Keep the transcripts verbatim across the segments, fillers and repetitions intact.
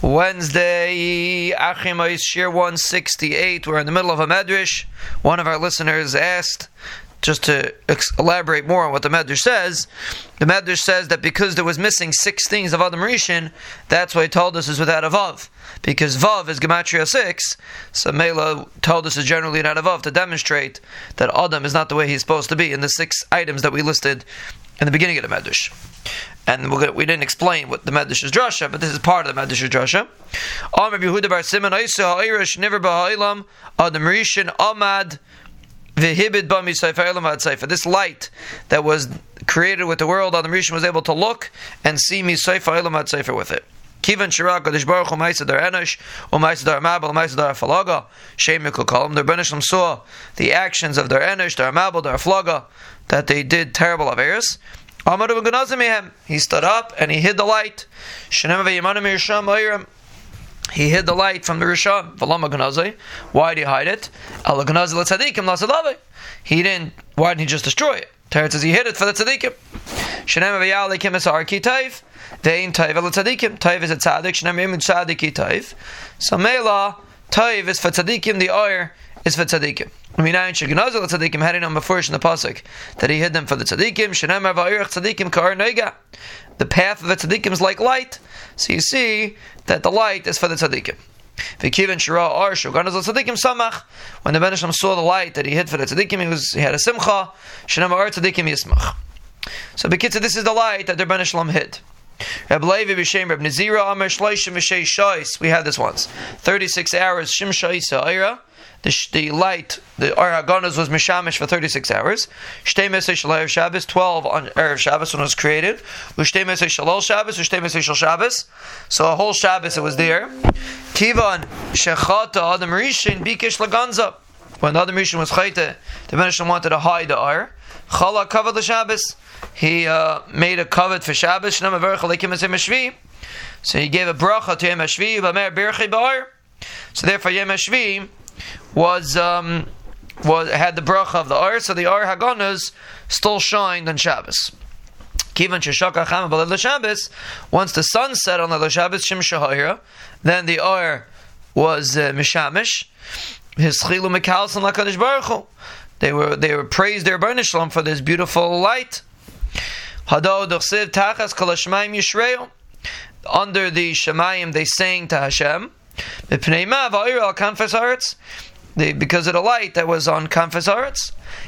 Wednesday, Achim Aishir one sixty-eight. We're in the middle of a medrash. One of our listeners asked, just to ex- elaborate more on what the medrash says, the medrash says that because there was missing six things of Adam HaRishon, that's why he told us is without a vav. Because vav is gematria six, so Mela told us is generally not a vav to demonstrate that Adam is not the way he's supposed to be in the six items that we listed in the beginning of the medrash. And we're gonna, we didn't explain what the Medrash's drasha, but this is part of the Medrash's drasha. Amr Yehuda bar Simon Isa Ha'irish Niver Ba'Ha'Ilam Adam HaRishon Amad V'Hibid Bami Saifa Elam Ad Saifa. This light that was created with the world, Adam HaRishon was able to look and see me Saifa Elam Ad Saifa with it. Kivan Shirah Kadosh Baruch Hu Ma'aseh Dar Enosh U'Ma'aseh Dar Mabel Ma'aseh Dar Falaga Shem Mikol Kalam. The Ben Ashlim saw the actions of Dar Enosh, Dar Mabel, Dar Falaga, that they did terrible averis. He stood up and he hid the light. He hid the light from the Rishon. Why did he hide it? He didn't. Why didn't he just destroy it? Teretz says he hid it for the tzaddikim. So Mela Taiv is for tzaddikim. The oyer is for tzaddikim. Minayin shegnazal tzaddikim had him before in the pasuk that he hid them for the tzaddikim. Shenamar va'irach tzaddikim ka'ar nega. The path of the tzaddikim is like light, so you see that the light is for the tzaddikim. V'kiven shira arshu ganazal tzaddikim samach. When the Ben Ashlim saw the light that he hid for the tzaddikim, he was he had a simcha. Shenamar tzaddikim yismach. So b'kitzur, this is the light that the Ben Ashlim hid. Reb Levi b'shem Reb Nizira amar shloishim v'shei shais. We had this once. Thirty-six hours shim shais ha'ira. The, the light, the Or HaGanuz was mishamish for thirty-six hours. Shtei mesei shel Erev Shabbos, twelve on Erev Shabbos when it was created. Ushtei mesei shel Ol Shabbos, Ushtei mesei shel Shabbos. So a whole Shabbos it was there. Kivan shechata Adam HaRishon bikesh laganza. When Adam HaRishon was chayte, the Ben Ashlim wanted to hide the Or. Chala kavod l'Shabbos. He uh, made a kavod for Shabbos. Shnam averech alekim es Yemeshvi. So he gave a bracha to Yemeshvi. B'mer birchei ba'or. So therefore Yemeshvi was um was had the bracha of the Or, so the Or HaGanuz still shined on Shabbos. Once the sun set on the Shabbos, Shem Shahira, then the Or was uh, mishamish. His chilu mekalson lakadosh baruch hu. They were they were praised their Ben Ashlim for this beautiful light. Hado dochsev tachas kol hashmayim yishreu. Under the Shemayim they sang to Hashem. They, because of the light that was on Kanfas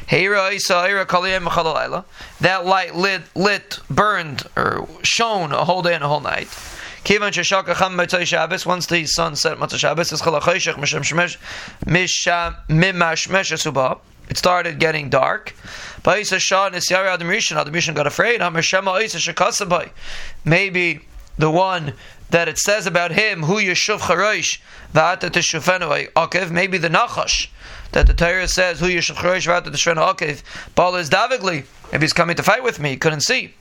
Haaretz, that light lit, lit, burned, or shone a whole day and a whole night. Once the sun set Matzah Shabbos, it started getting dark. Adam HaRishon got afraid. Maybe the one that it says about him, who Yeshuv Charosh v'ata teshufenu akev. Maybe the Nachash that the Torah says, who Yeshuv Charosh v'ata teshufenu akev. Baal is davigli. If he's coming to fight with me, he couldn't see.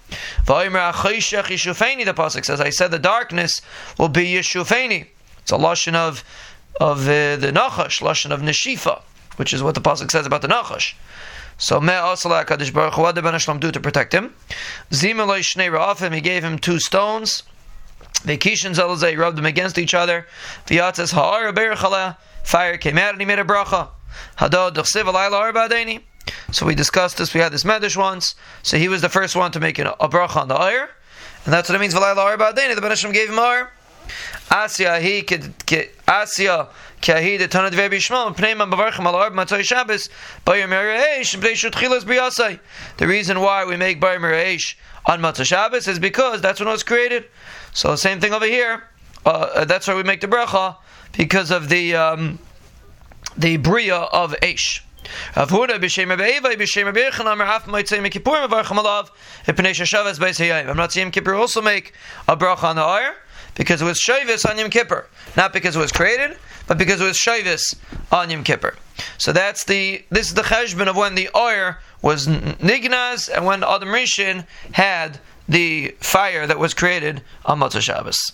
V'aymer achishach yeshufeni. The pasuk says, I said the darkness will be yeshufeni. It's a lashon of of uh, the Nachash, lashon of neshifa, which is what the pasuk says about the Nachash. So Meh Asala Hakadosh Baruch Hu, what did Ben Ashlim do to protect him? Zimelay Shnei Ra'afim. He gave him two stones. The Kishin Zelazay rubbed them against each other. V'yatzes ha'ar berchala, fire came out and he made a bracha. Hadod d'chsev alayla arba'adeni. So we discussed this. We had this medrash once. So he was the first one to make an, a bracha on the ayr, and that's what it means. V'layla arba'adeni. The Ben Ashlim gave him ayr. Asya he Asya kahi detanad ve'bishmam pneimam bavarchem alarb matzoy Shabbos bayir merayeish b'deishut chilas b'yasai. The reason why we make bayir merayeish on Matzah Shabbos is because that's when it was created. So the same thing over here. Uh, that's why we make the bracha, because of the um, the bria of Eish. I'm not saying Yom Kippur also make a bracha on the Or, because it was Shavis on Yom Kippur, not because it was created, but because it was Shavis on Yom Kippur. So that's the this is the cheshbon of when the Or was nignaz and when Adam HaRishon had the fire that was created on Matzah Shabbos.